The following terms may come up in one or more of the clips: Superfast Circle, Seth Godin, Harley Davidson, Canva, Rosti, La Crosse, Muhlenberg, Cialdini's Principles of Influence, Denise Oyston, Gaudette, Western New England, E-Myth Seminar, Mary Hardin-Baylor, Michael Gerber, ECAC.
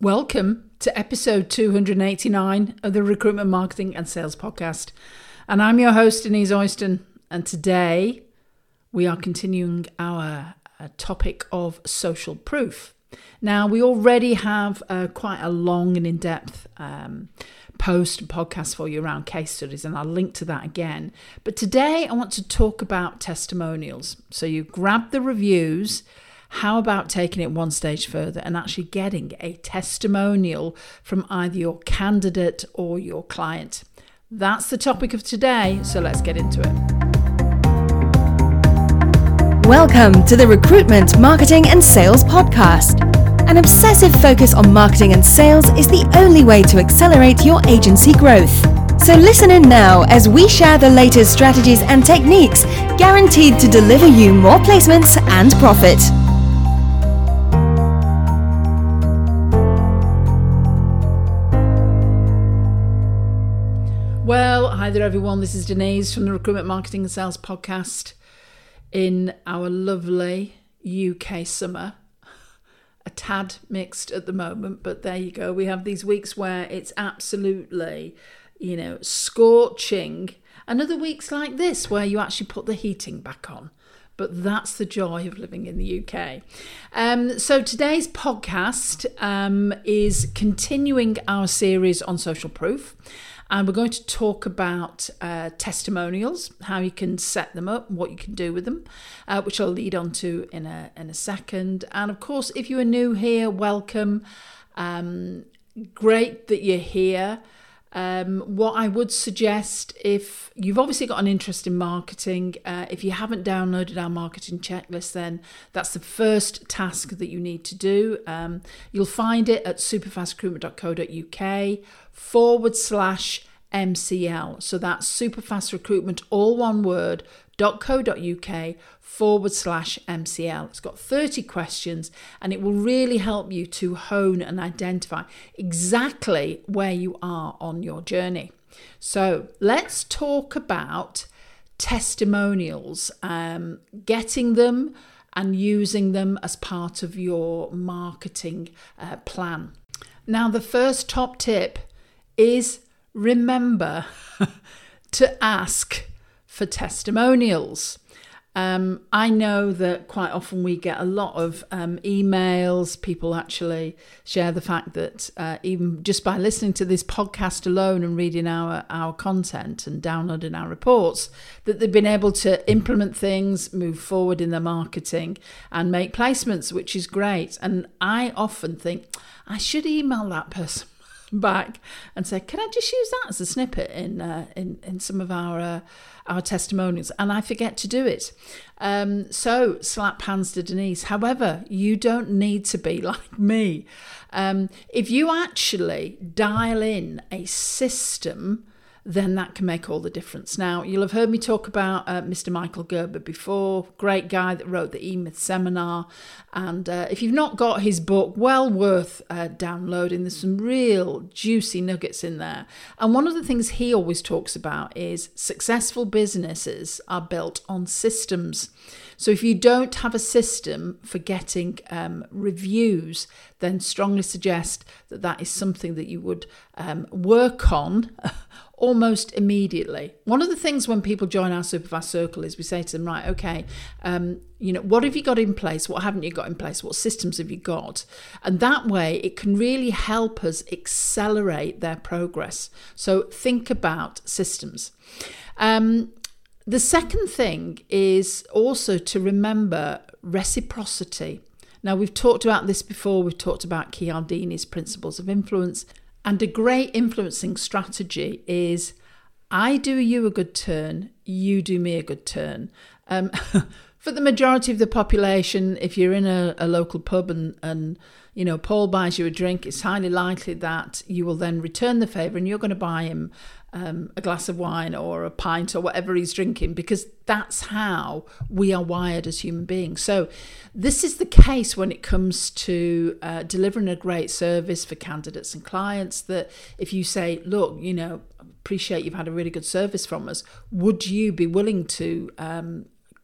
Welcome to episode 289 of the Recruitment, Marketing and Sales Podcast. And I'm your host, Denise Oyston. And today we are continuing our topic of social proof. Now, we already have quite a long and in-depth post and podcast for you around case studies, and I'll link to that again. But today I want to talk about testimonials. So you grab the reviews. How about taking it one stage further and actually getting a testimonial from either your candidate or your client? That's the topic of today, so let's get into it. Welcome to the Recruitment, Marketing and Sales Podcast. An obsessive focus on marketing and sales is the only way to accelerate your agency growth. So listen in now as we share the latest strategies and techniques guaranteed to deliver you more placements and profit. Well, hi there everyone, this is Denise from the Recruitment, Marketing and Sales Podcast in our lovely UK summer. A tad mixed at the moment, but there you go. We have these weeks where it's absolutely, scorching, and other weeks like this where you actually put the heating back on. But that's the joy of living in the UK. So today's podcast is continuing our series on social proof. And we're going to talk about testimonials, how you can set them up, what you can do with them, which I'll lead on to in a second. And of course, if you are new here, welcome. Great that you're here. What I would suggest, if you've obviously got an interest in marketing, if you haven't downloaded our marketing checklist, then that's the first task that you need to do. You'll find it at superfastrecruitment.co.uk/MCL. So that's superfastrecruitment, all one word, .co.uk/MCL. It's got 30 questions and it will really help you to hone and identify exactly where you are on your journey. So let's talk about testimonials, getting them and using them as part of your marketing plan. Now, the first top tip is remember to ask for testimonials. I know that quite often we get a lot of emails. People actually share the fact that even just by listening to this podcast alone and reading our content and downloading our reports, that they've been able to implement things, move forward in their marketing and make placements, which is great. And I often think I should email that person back and say, can I just use that as a snippet in some of our testimonials? And I forget to do it. So slap hands to Denise. However, you don't need to be like me. If you actually dial in a system, then that can make all the difference. Now, you'll have heard me talk about Mr. Michael Gerber before, great guy that wrote the E-Myth Seminar. And if you've not got his book, well worth downloading. There's some real juicy nuggets in there. And one of the things he always talks about is successful businesses are built on systems. So if you don't have a system for getting reviews, then strongly suggest that that is something that you would work on almost immediately. One of the things when people join our Superfast Circle is we say to them, right, okay, what have you got in place? What haven't you got in place? What systems have you got? And that way it can really help us accelerate their progress. So think about systems. The second thing is also to remember reciprocity. Now, we've talked about this before. We've talked about Cialdini's Principles of Influence. And a great influencing strategy is, I do you a good turn, you do me a good turn. For the majority of the population, if you're in a local pub and Paul buys you a drink, it's highly likely that you will then return the favour and you're going to buy him a glass of wine or a pint or whatever he's drinking, because that's how we are wired as human beings. So this is the case when it comes to delivering a great service for candidates and clients, that if you say, look, appreciate you've had a really good service from us, would you be willing to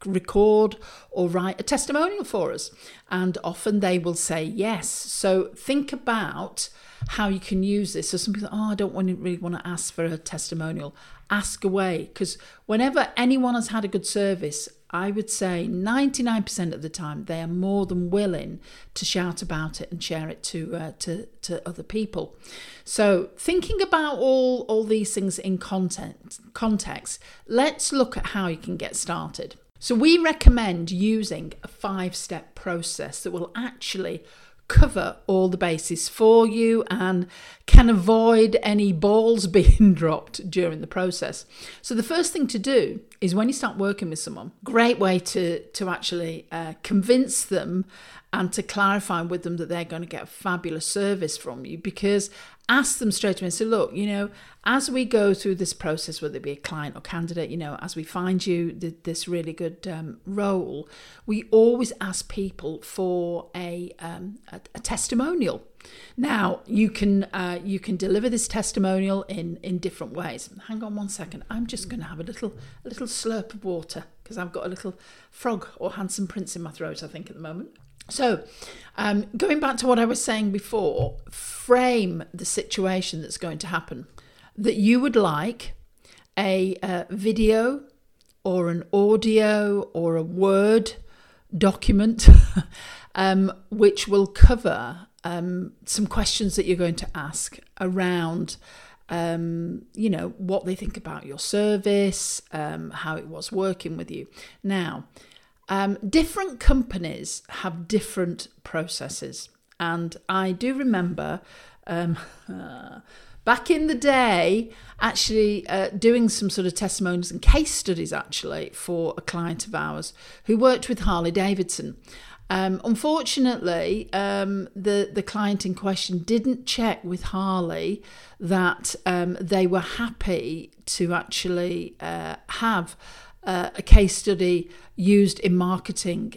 record or write a testimonial for us? And often they will say yes. So think about how you can use this. So some people, I don't really want to ask for a testimonial. Ask away, because whenever anyone has had a good service, I would say 99% of the time they are more than willing to shout about it and share it to other people. So thinking about all these things in context, let's look at how you can get started. So we recommend using a 5-step process that will actually cover all the bases for you and can avoid any balls being dropped during the process. So the first thing to do is, when you start working with someone, great way to actually convince them and to clarify with them that they're going to get a fabulous service from you, because ask them straight away and say, look, you know, as we go through this process, whether it be a client or candidate, you know, as we find you this really good role, we always ask people for a testimonial. Now, you can deliver this testimonial in different ways. Hang on one second. I'm just going to have a little slurp of water, because I've got a little frog or handsome prince in my throat, I think, at the moment. So going back to what I was saying before, frame the situation that's going to happen, that you would like a video or an audio or a Word document which will cover some questions that you're going to ask around what they think about your service, how it was working with you. Now, different companies have different processes. And I do remember back in the day, actually doing some sort of testimonials and case studies, actually, for a client of ours who worked with Harley Davidson. Unfortunately, the client in question didn't check with Harley that they were happy to actually have a case study used in marketing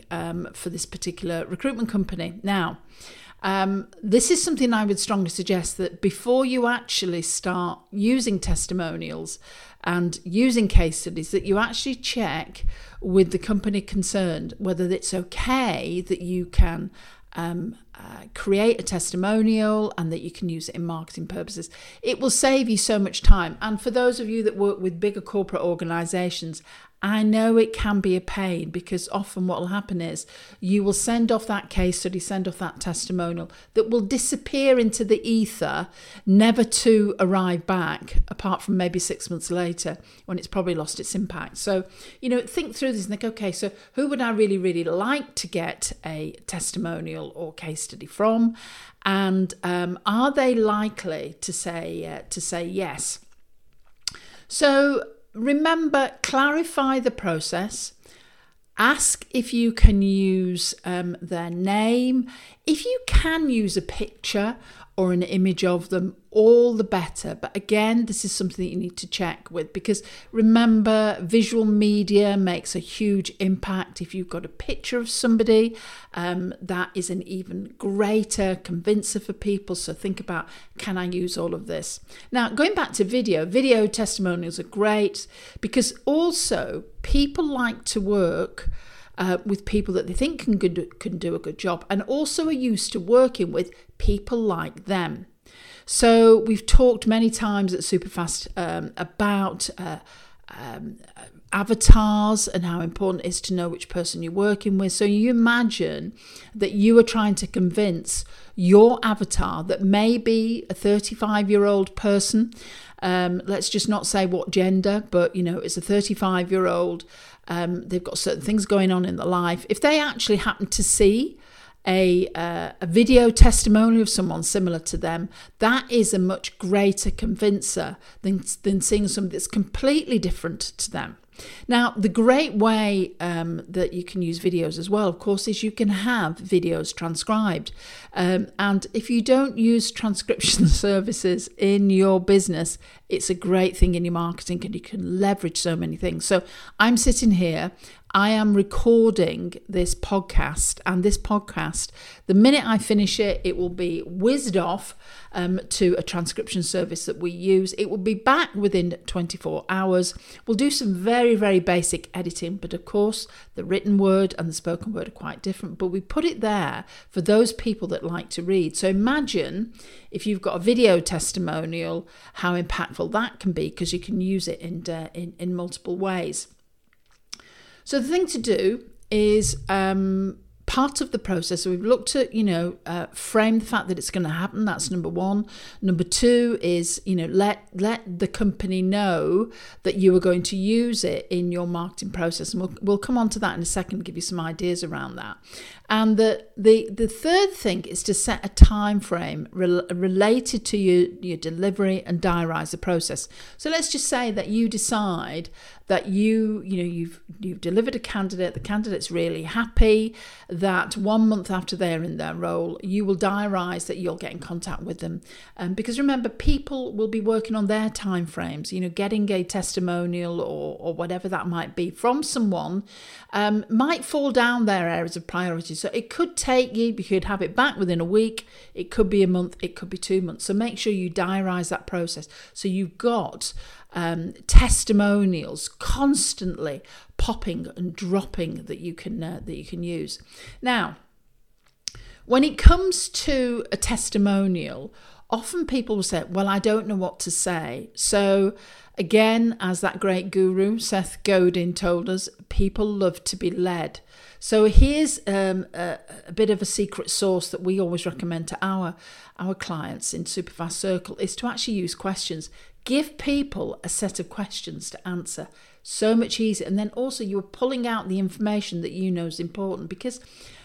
for this particular recruitment company. Now, this is something I would strongly suggest, that before you actually start using testimonials and using case studies, that you actually check with the company concerned whether it's okay that you can create a testimonial and that you can use it in marketing purposes. It will save you so much time. And for those of you that work with bigger corporate organisations, I know it can be a pain, because often what will happen is you will send off that case study, send off that testimonial that will disappear into the ether, never to arrive back, apart from maybe 6 months later when it's probably lost its impact. So, you know, think through this and think, okay, so who would I really, really like to get a testimonial or case study from? And are they likely to say yes? So remember, clarify the process. Ask if you can use their name. If you can use a picture or an image of them, all the better. But again, this is something that you need to check with, because remember, visual media makes a huge impact. If you've got a picture of somebody, that is an even greater convincer for people. So think about, can I use all of this? Now, going back to video testimonials are great, because also people like to work with people that they think can do a good job, and also are used to working with people like them. So we've talked many times at Superfast about avatars and how important it is to know which person you're working with. So you imagine that you are trying to convince your avatar, that may be a 35-year-old person. Let's just not say what gender, but, you know, it's a 35-year-old. They've got certain things going on in their life. If they actually happen to see a video testimony of someone similar to them, that is a much greater convincer than seeing somebody that's completely different to them. Now, the great way that you can use videos as well, of course, is you can have videos transcribed. And if you don't use transcription services in your business, it's a great thing in your marketing, and you can leverage so many things. So I'm sitting here. I am recording this podcast, and this podcast, the minute I finish it, it will be whizzed off to a transcription service that we use. It will be back within 24 hours. We'll do some very, very basic editing, but of course, the written word and the spoken word are quite different, but we put it there for those people that like to read. So imagine if you've got a video testimonial, how impactful that can be, because you can use it in multiple ways. So the thing to do is part of the process. So we've looked at, frame the fact that it's going to happen. That's number one. Number two is, let the company know that you are going to use it in your marketing process. And we'll come on to that in a second, give you some ideas around that. And the third thing is to set a time frame related to your delivery and diarise the process. So let's just say that you decide that you've delivered a candidate, the candidate's really happy, that 1 month after they're in their role, you will diarise that you'll get in contact with them. Because remember, people will be working on their timeframes, getting a testimonial or whatever that might be from someone might fall down their areas of priority. So it could take you could have it back within a week, it could be a month, it could be 2 months. So make sure you diarise that process. So you've got testimonials constantly popping and dropping that you can use. Now, when it comes to a testimonial, often people will say, "Well, I don't know what to say." So again, as that great guru Seth Godin told us, people love to be led. So here's a bit of a secret sauce that we always recommend to our clients in Superfast Circle is to actually use questions. Give people a set of questions to answer. So much easier. And then also you are pulling out the information that you know is important, because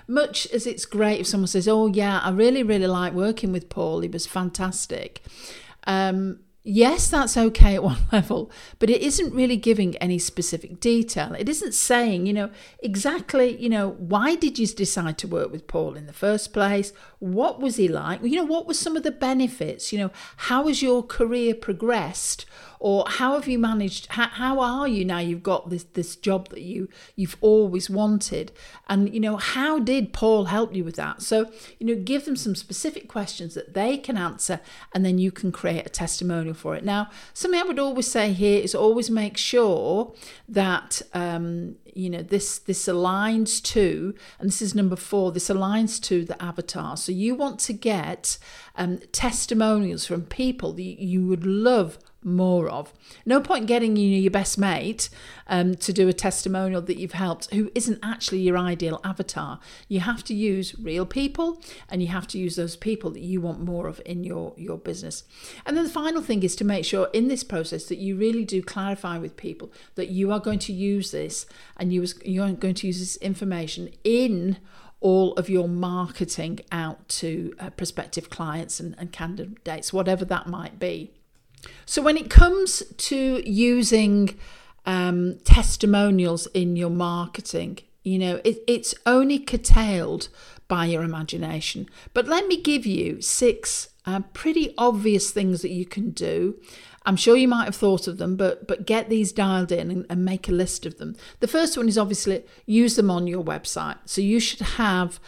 much as it's great if someone says, "Oh yeah, I really, really like working with Paul. He was fantastic." Yes, that's okay at one level, but it isn't really giving any specific detail. It isn't saying, exactly, why did you decide to work with Paul in the first place? What was he like? What were some of the benefits? How has your career progressed? Or how have you managed, how are you now you've got this job that you've always wanted? And, how did Paul help you with that? So, give them some specific questions that they can answer, and then you can create a testimonial for it. Now, something I would always say here is always make sure that, this aligns to, and this is number four, this aligns to the avatar. So you want to get testimonials from people that you would love more of. No point getting your best mate to do a testimonial that you've helped who isn't actually your ideal avatar. You have to use real people, and you have to use those people that you want more of in your business. And then the final thing is to make sure in this process that you really do clarify with people that you are going to use this, and you are going to use this information in all of your marketing out to prospective clients and candidates, whatever that might be. So when it comes to using testimonials in your marketing, it's only curtailed by your imagination. But let me give you 6 pretty obvious things that you can do. I'm sure you might have thought of them, but get these dialed in and make a list of them. The first one is obviously use them on your website. So you should have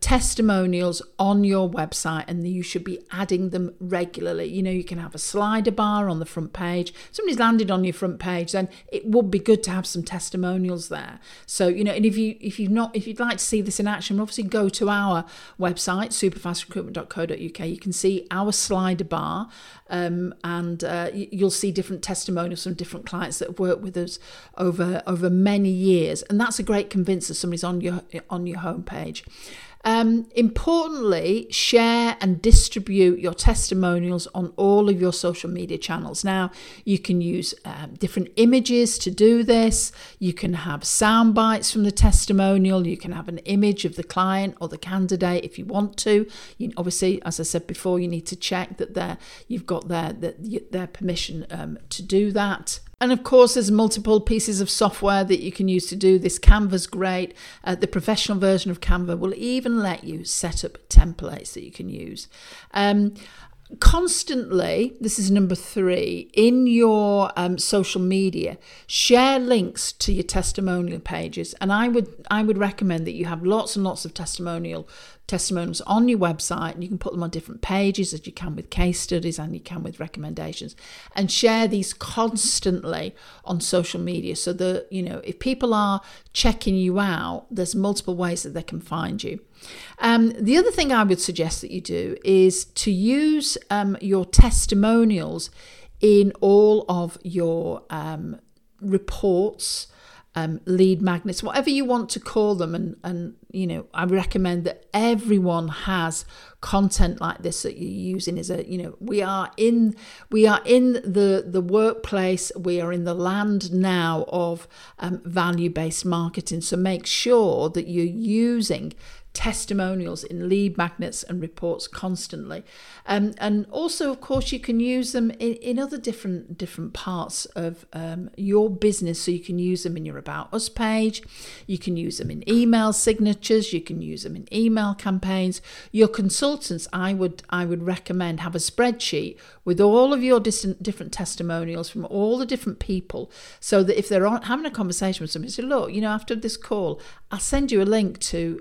testimonials on your website, and you should be adding them regularly. You can have a slider bar on the front page. If somebody's landed on your front page, then it would be good to have some testimonials there. So, and if you'd like to see this in action, obviously go to our website, superfastrecruitment.co.uk. You can see our slider bar, and you'll see different testimonials from different clients that have worked with us over many years, and that's a great convincer somebody's on your homepage. Importantly, share and distribute your testimonials on all of your social media channels. Now, you can use different images to do this. You can have sound bites from the testimonial. You can have an image of the client or the candidate if you want to. Obviously, as I said before, you need to check that you've got their permission to do that. And of course, there's multiple pieces of software that you can use to do this. Canva's great. The professional version of Canva will even let you set up templates that you can use. Constantly, this is number three, in your social media, share links to your testimonial pages. And I would recommend that you have lots and lots of testimonials on your website, and you can put them on different pages, as you can with case studies and you can with recommendations, and share these constantly on social media so that, you know, if people are checking you out, there's multiple ways that they can find you. The other thing I would suggest that you do is to use your testimonials in all of your reports, lead magnets, whatever you want to call them. And you know, I recommend that everyone has content like this that you're using as a, you know, we are in the workplace, we are in the land now of value-based marketing. So make sure that you're using testimonials in lead magnets and reports constantly, and also, of course, you can use them in other different parts of your business. So you can use them in your About Us page, you can use them in email signatures, you can use them in email campaigns. Your consultants, I would recommend, have a spreadsheet with all of your different testimonials from all the different people, so that if they're having a conversation with somebody, say, look, you know, after this call, I'll send you a link to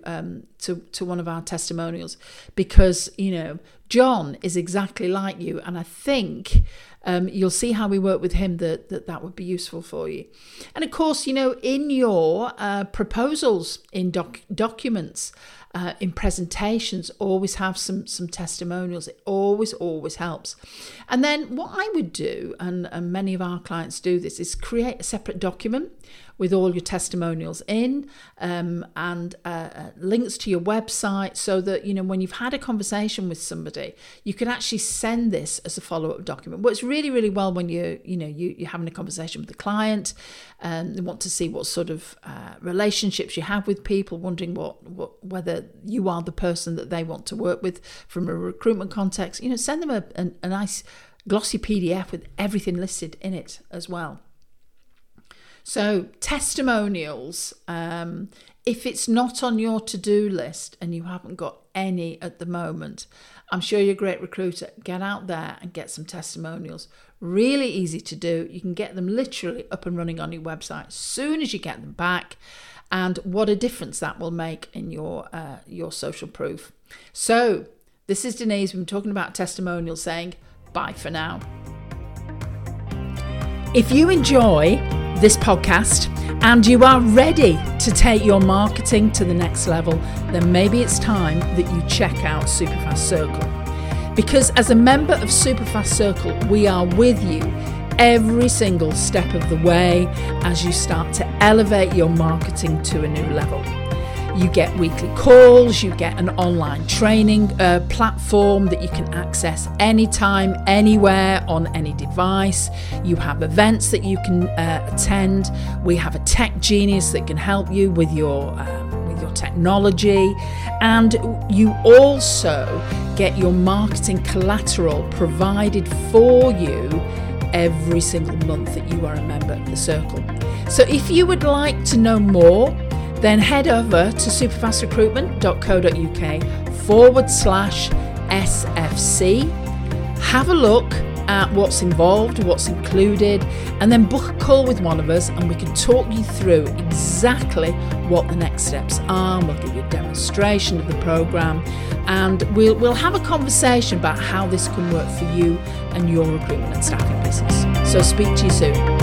one of our testimonials, because, you know, John is exactly like you, and I think you'll see how we work with him, that would be useful for you. And of course, you know, in your proposals, in documents, in presentations, always have some testimonials. It always helps. And then what I would do, and many of our clients do this, is create a separate document with all your testimonials in, and links to your website, so that, you know, when you've had a conversation with somebody, you can actually send this as a follow-up document. Works really, really well when you're having a conversation with the client, and they want to see what sort of relationships you have with people, wondering whether you are the person that they want to work with from a recruitment context. You know, send them a nice glossy PDF with everything listed in it as well. So testimonials, if it's not on your to-do list and you haven't got any at the moment, I'm sure you're a great recruiter. Get out there and get some testimonials. Really easy to do. You can get them literally up and running on your website as soon as you get them back. And what a difference that will make in your social proof. So this is Denise. We've been talking about testimonials, saying bye for now. If you enjoy this podcast and you are ready to take your marketing to the next level, then maybe it's time that you check out Superfast Circle. Because as a member of Superfast Circle, we are with you every single step of the way as you start to elevate your marketing to a new level. You get weekly calls, you get an online training platform that you can access anytime, anywhere, on any device. You have events that you can attend. We have a tech genius that can help you with your technology, and you also get your marketing collateral provided for you every single month that you are a member of the circle. So if you would like to know more, then head over to superfastrecruitment.co.uk/SFC. Have a look at what's involved, what's included, and then book a call with one of us, and we can talk you through exactly what the next steps are. We'll give you a demonstration of the programme, and we'll have a conversation about how this can work for you and your recruitment and staffing business. So speak to you soon.